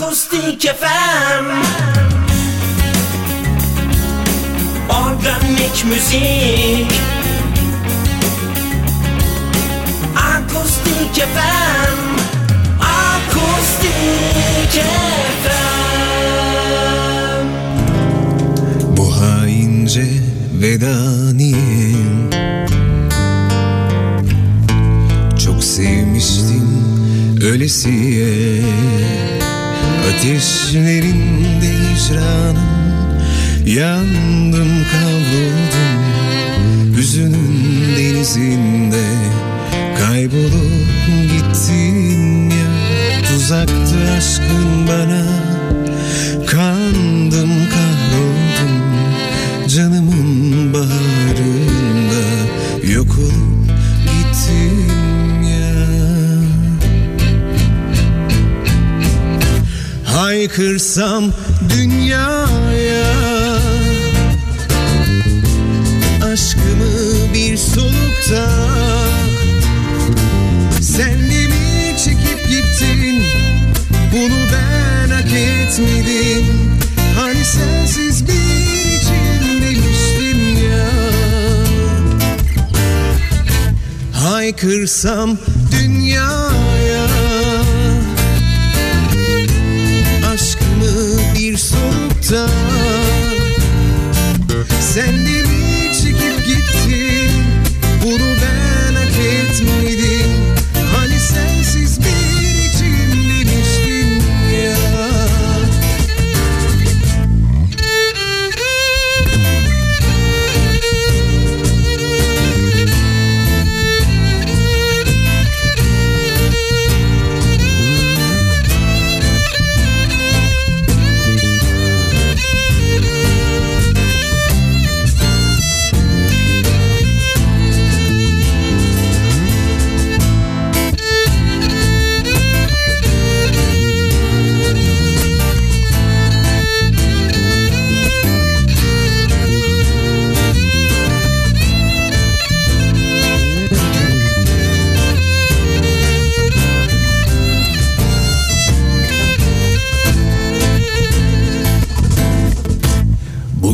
Acoustic FM. Organik müzik. Acoustic FM. Acoustic FM. Bu haince veda niyeyim? Çok sevmiştim ölesiye. Ateşlerinde hicranım, yandım kavruldum. Hüzünün denizinde kaybolup gittin ya. Tuzaktı aşkın bana, kandım kahroldum. Canımın baharında yok olup gittin. Haykırsam dünyaya aşkımı bir solukta, sen de mi çekip gittin? Bunu ben hak etmedim. Hani sensiz bir için demiştim ya. Haykırsam dünyaya bir solukta, sen de mi çekip gittin? Bunu ben hak etmedim. Hani sensiz bir için demiştin ya.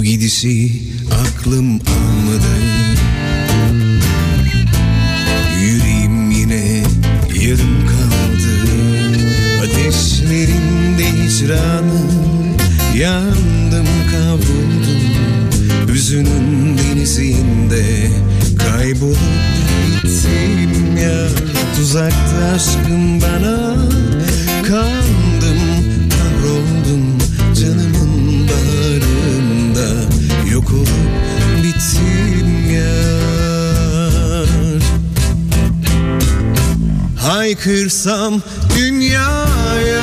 Gidişi aklım almadı, yüreğim yine yarım kaldı. Ateşlerinde hicranım, yandım kavruldum. Hüzünün denizinde kaybolup gittim ya. Tuzakta aşkım bana, kandım kavruldum. Canımın bağrı yok olup bittim yar. Haykırsam dünyaya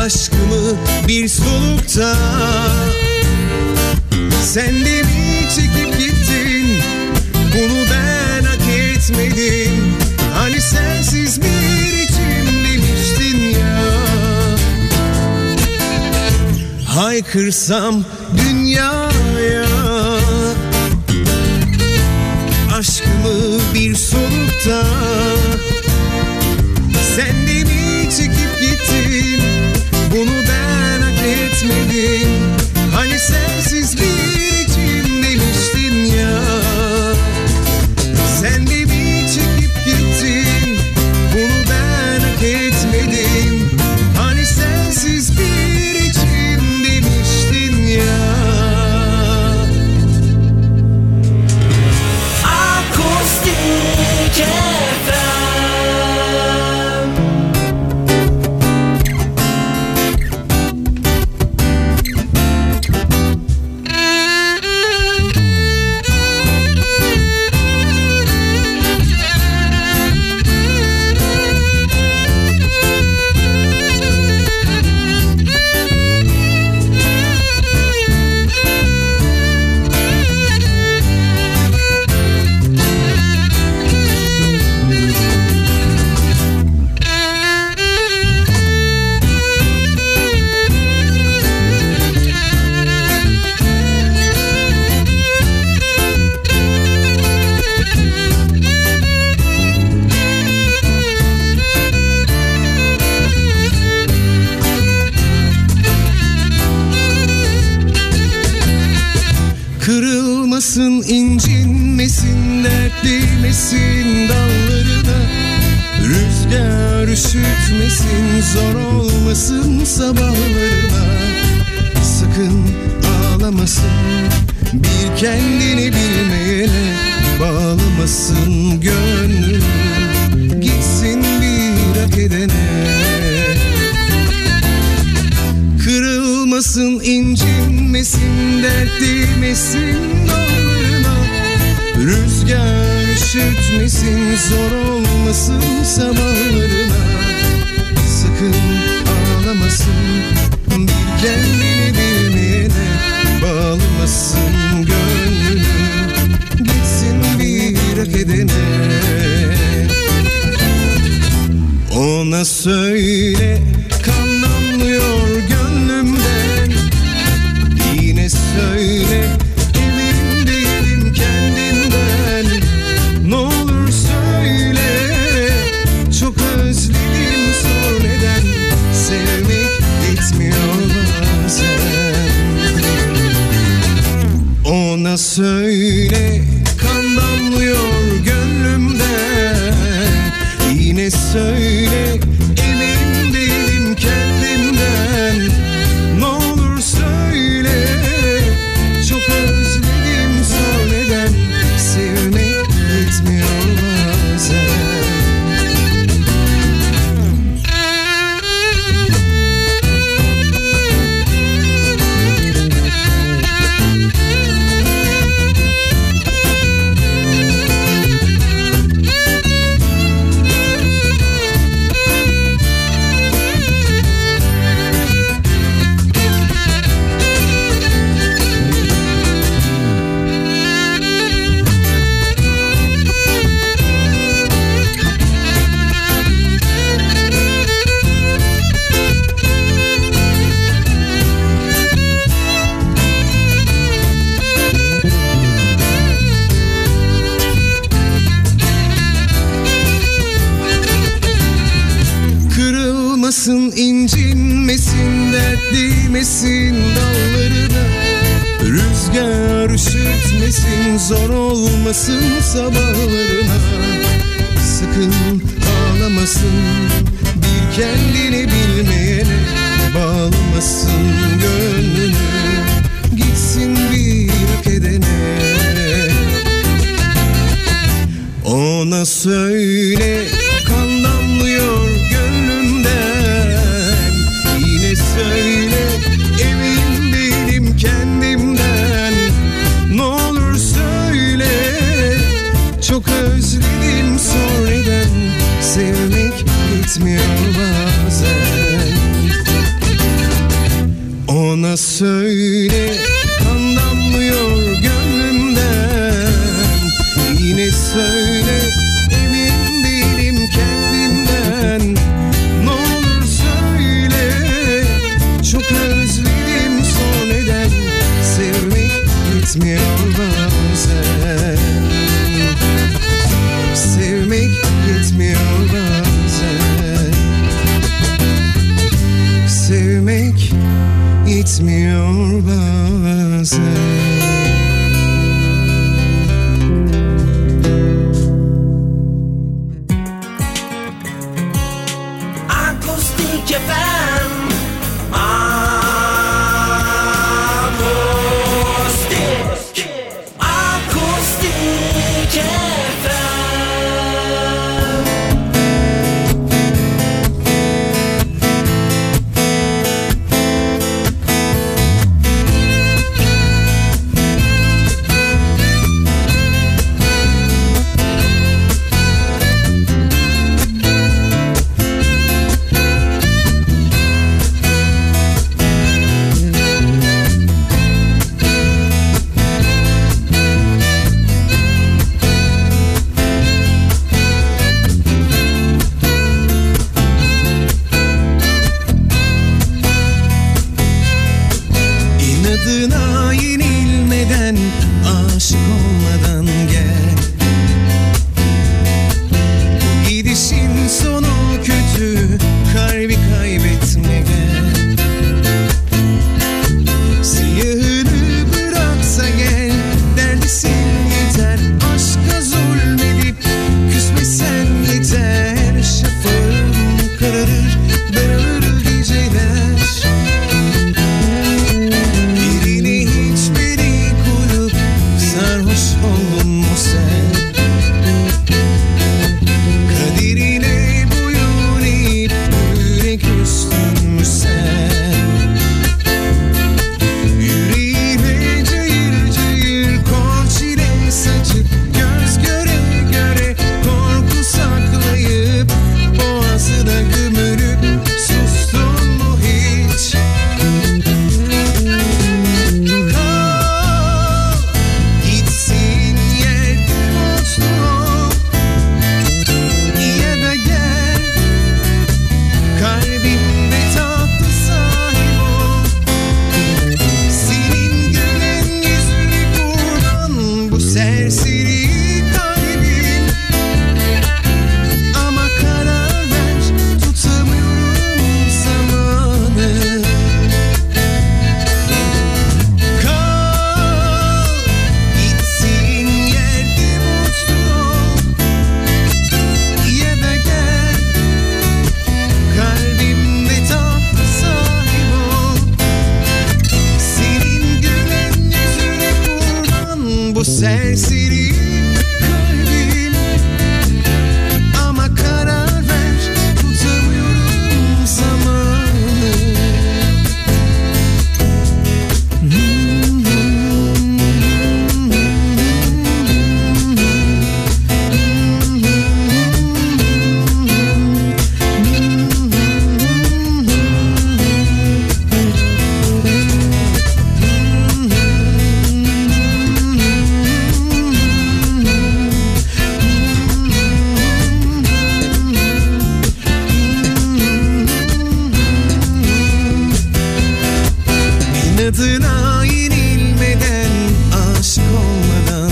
aşkımı bir solukta, sen de mi çekip gittin? Bunu ben hak etmedim. Hani sensiz bir içim demiştin ya. Haykırsam dünyaya aşkımı bir solukta, sen de mi çekip gittin? Bunu ben hak etmedim. Hani sensiz bir için demiştin ya. Sen de mi çekip gittin? Bunu ben hak etmedim. Hani sensiz bir Acoustic FM. değmesin dallarına, rüzgar üşütmesin, zor olmasın sabahlarına. Sakın ağlamasın bir kendini bilmeyene, bağlamasın gönlü gitsin bir hak edene. Kırılmasın, incinmesin, dert değmesin dallarına, rüzgar üşütmesin, zor olmasın sabahlarına. Sakın ağlamasın bir kendini bilmeyene, bağlamasın gönlünü gitsin bir hak edene. Ona söyle, kan damlıyor gönlümden, yine söyle, emin değilim kendimden. Ne olur söyle, çok özledim, sor neden, sevmek yetmiyor bazen. Ona söyle, kan damlıyor gönlümden, yine söyle, emin değilim kendimden. Ne olur söyle, çok özledim, sor neden, sevmek yetmiyor bazen. İncinmesin, dert değmesin dallarına, rüzgar üşütmesin, zor olmasın sabahlarına. Sakın ağlamasın bir kendini bilmeyene, bağlamasın gönlünü gitsin bir hak edene. Ona söyle, kan damlıyor gönlümden, söyle, emin değilim kendimden. Ne olur söyle, çok özledim, sor neden, sevmek yetmiyor bazen. Ona söyle, kan damlıyor gönlümden, yine söyle, emin değilim kendimden. Çok özledim, son eden, sevmek yetmiyor bazen. Sevmek yetmiyor bazen. Sevmek yetmiyor bazen. ardına yenilmeden, aşık olmadan.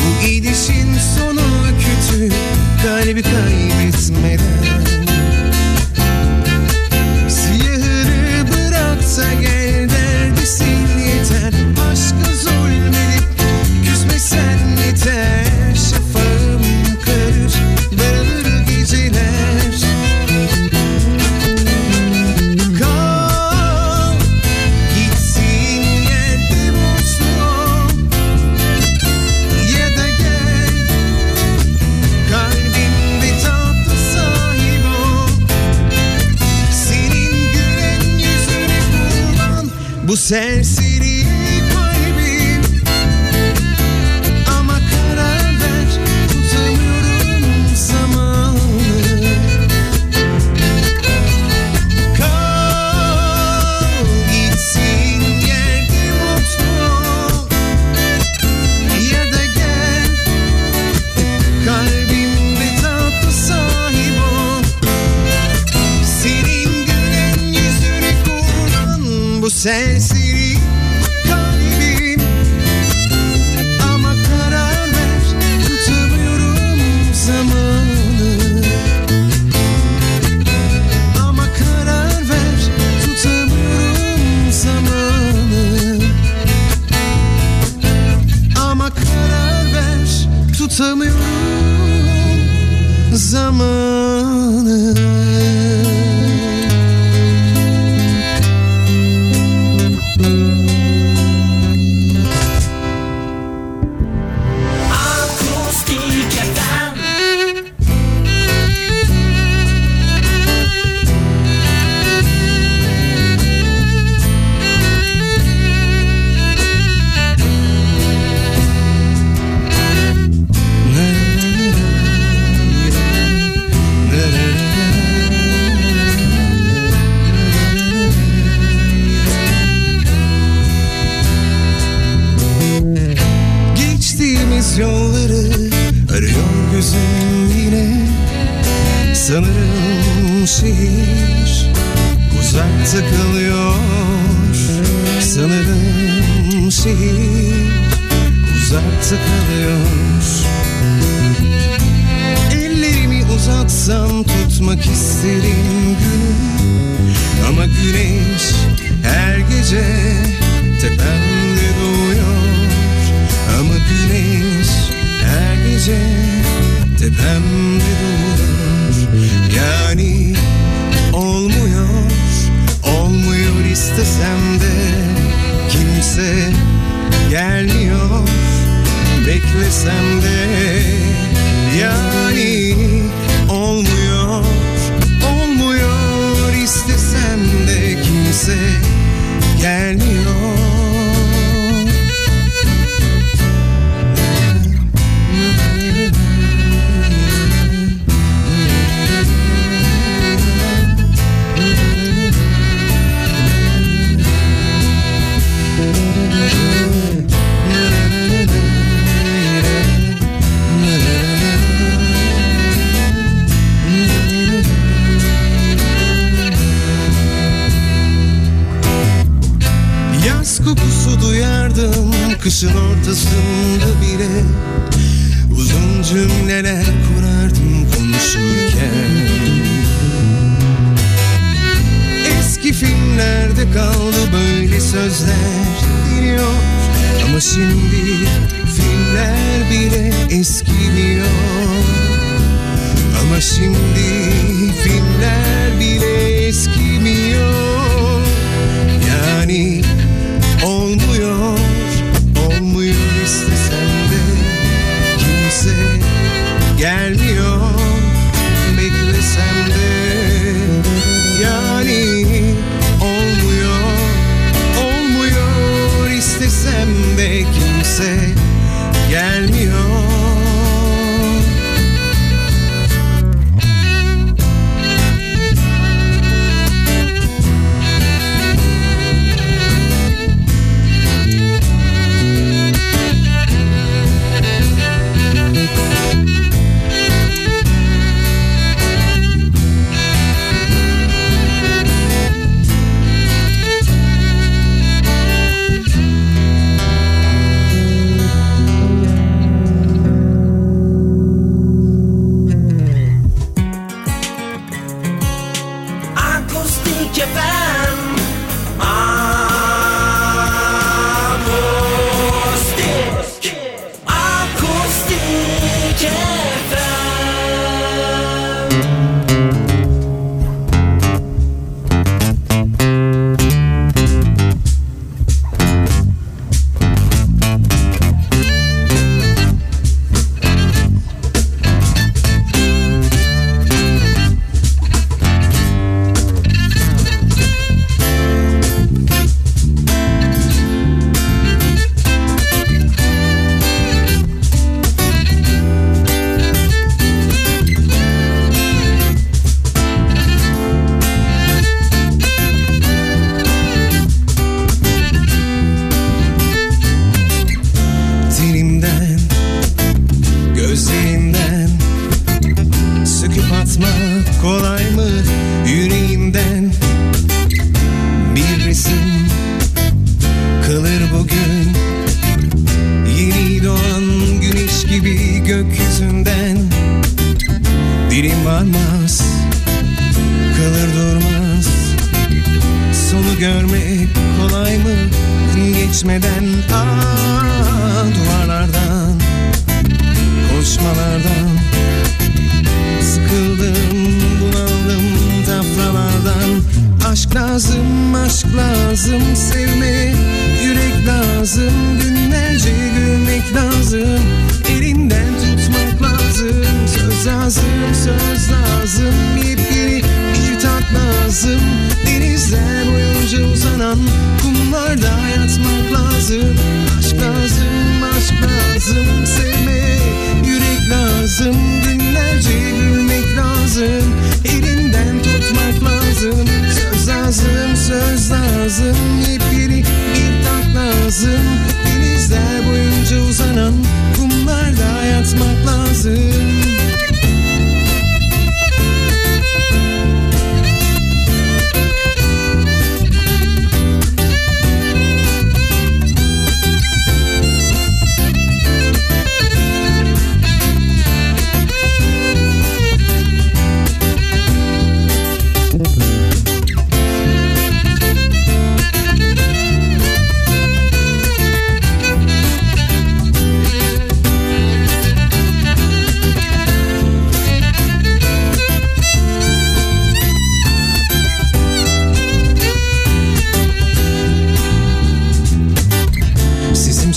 Bu gidişin sonu kötü, kalbi kaybetmeden. Siyahını bırak da gel, derdisin yeter. Aşka zulmedip küsmesen yeter. Şafağım karır, daralır geceler. Bu serseri kalbim, ama karar ver, tutamıyorum zamanı. Kal gitsin yerde mutlu, ya da gel, kalbimde tatlı sahip ol. Senin gülen yüzünü kullan, bu serseri. Tutamıyorum zamanı. Sanırım şehir uzakta kalıyor. Sanırım şehir uzakta kalıyor. Ellerimi uzatsam tutmak isterim günü, ama güneş her gece tepemde doğuyor. Ama güneş her gece tepemde doğuyor. Yani olmuyor, olmuyor istesem de, kimse gelmiyor, beklesem de. Yani olmuyor, olmuyor istesem de, kimse gelmiyor. Kokusu duyardım kışın ortasında bile, uzun cümleler kurardım konuşurken. Eski filmlerde kaldı böyle sözler, diliyor. Ama şimdi filmler bile eskiliyor. Ama şimdi filmler bile eskimiyor. Yani olmuyor, olmuyor istesem de, kimse gelmiyor, beklesem de. Yani olmuyor, olmuyor istesem de, kimse gelmiyor. Anlatma kolay mı yüreğimden bir resim kalır bugün yeni doğan güneş gibi gökyüzünden dilim varmaz kalır durmaz sonu görmek kolay mı geçmeden duvarlardan koşmalardan sıkıldım bunaldım tafralardan aşk lazım sevmek yürek lazım günlerce gülmek lazım elinden tutmak lazım söz lazım yepyeni bir tat lazım denizler boyunca uzanan kumlarda yatmak lazım aşk lazım sevmek yürek lazım günlerce gülmek lazım elinden tutmak lazım söz lazım yepyeni bir tat lazım denizler boyunca uzanan kumlarda yatmak lazım.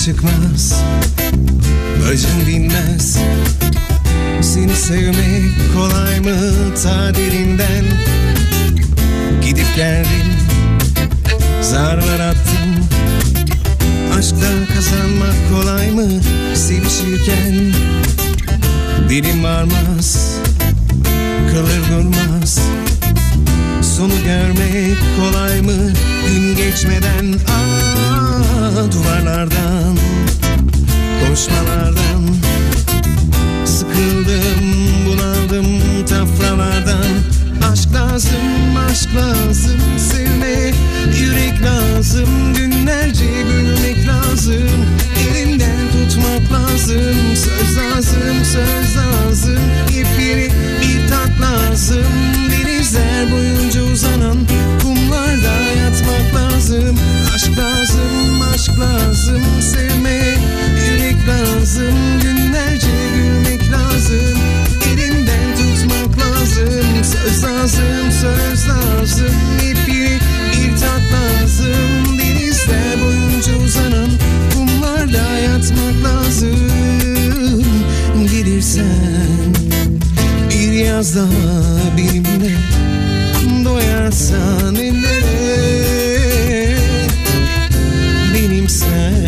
Çıkmaz, acın dinmez. Seni sevmek kolay mı ta derinden? Gidip geldim, zarlar attım. Aşkta kazanmak kolay mı sevişirken? Dilim varmaz, kalır durmaz. Sonu görmek kolay mı gün geçmeden? Duvarlardan, koşmalardan sıkıldım, bunaldım tafralardan aşk lazım sevmek, yürek lazım günlerce gülmek lazım elinden tutmak lazım söz lazım yepyeni bir tat lazım denizler boyunca uzanan kumlarda yatmak lazım aşk lazım sevmek yürek lazım günlerce gülmek lazım elinden tutmak lazım söz lazım ipi bir tat lazım denizler boyunca uzanan kumlarda yatmak lazım gelirsen bir yaz daha benimle doyarsan ellere sen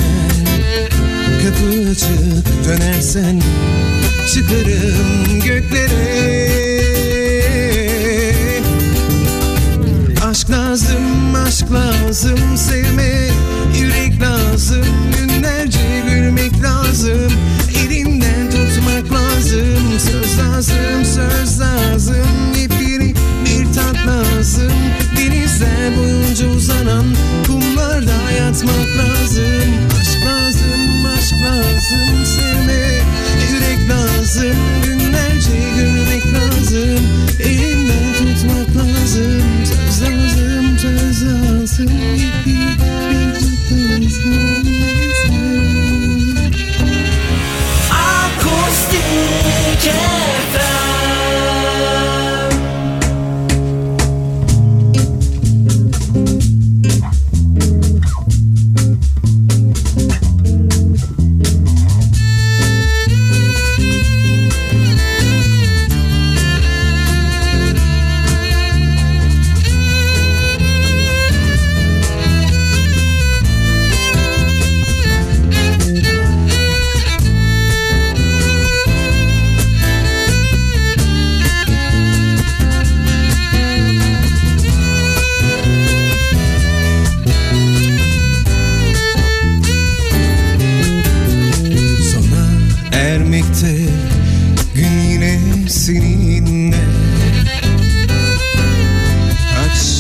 kapı açık dönersen çıkarım göklere aşk lazım sevmek yürek lazım günlerce gülmek lazım elinden tutmak lazım söz lazım yepyeni bir tat lazım denizler boyunca uzanan kumlarda yatmak lazım aşk lazım sevmek yürek lazım günler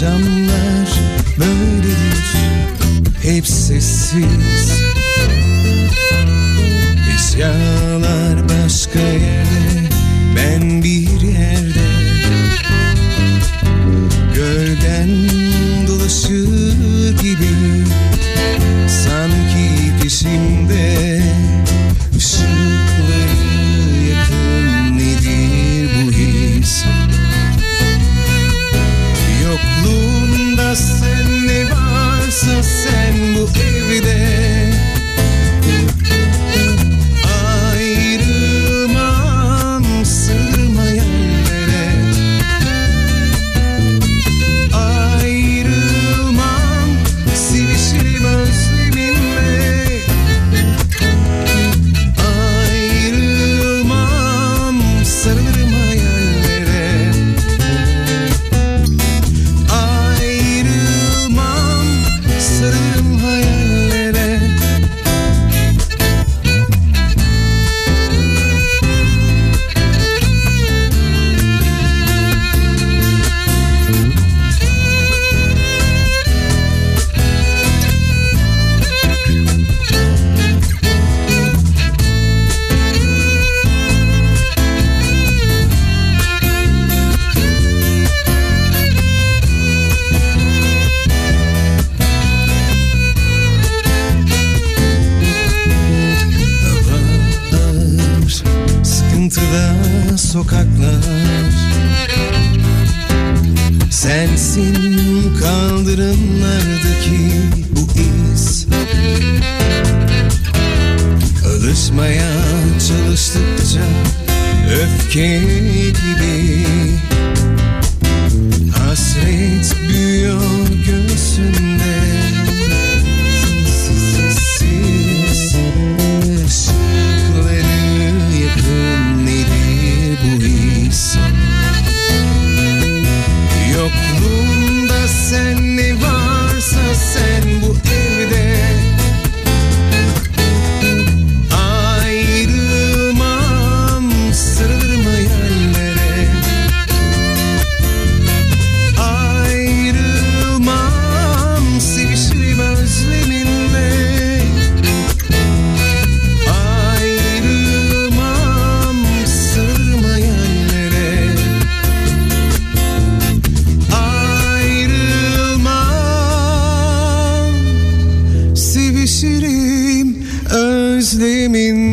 akşamlar böyledir, hep sessiz. Eşyalar başka yerde, ben bir yerde. Gölden dolaşır gibi, sanki peşimde ışıkları yakın. Nedir bu his? Yokluğunda sen ne varsa sen bu evde. Sokaklar sensin, kaldırımlardaki bu iz. Alışmaya çalıştıkça öfke gibi hasret büyüyor göğsünde. Sessiz ışıkları yakın. Yokluğunda sen ne varsa sen bu evde. Ayrılmam, sarılırım hayallere. Ayrılmam, sevişirim özleminle. Ayrılmam, sarılırım hayallere. Sevişirim özleminle.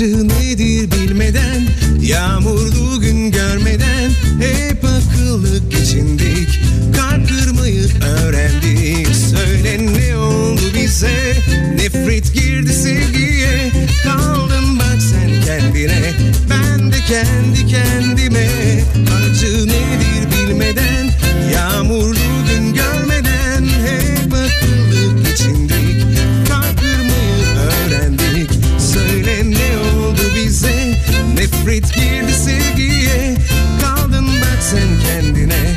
acı nedir bilmeden, yağmurlu gün görmeden hep akıllı geçindik, kalp kırmayı öğrendik. Söyle ne oldu bize, nefret girdi sevgiye, kaldım bak sen kendine, ben de kendi kendime. Acı nedir bilmeden, yağmurlu gün görmeden hep akıllı geçindik, kalp kırmayı öğrendik. Söyle ne oldu bize, nefret girdi sevgiye, kaldın bak sen kendine.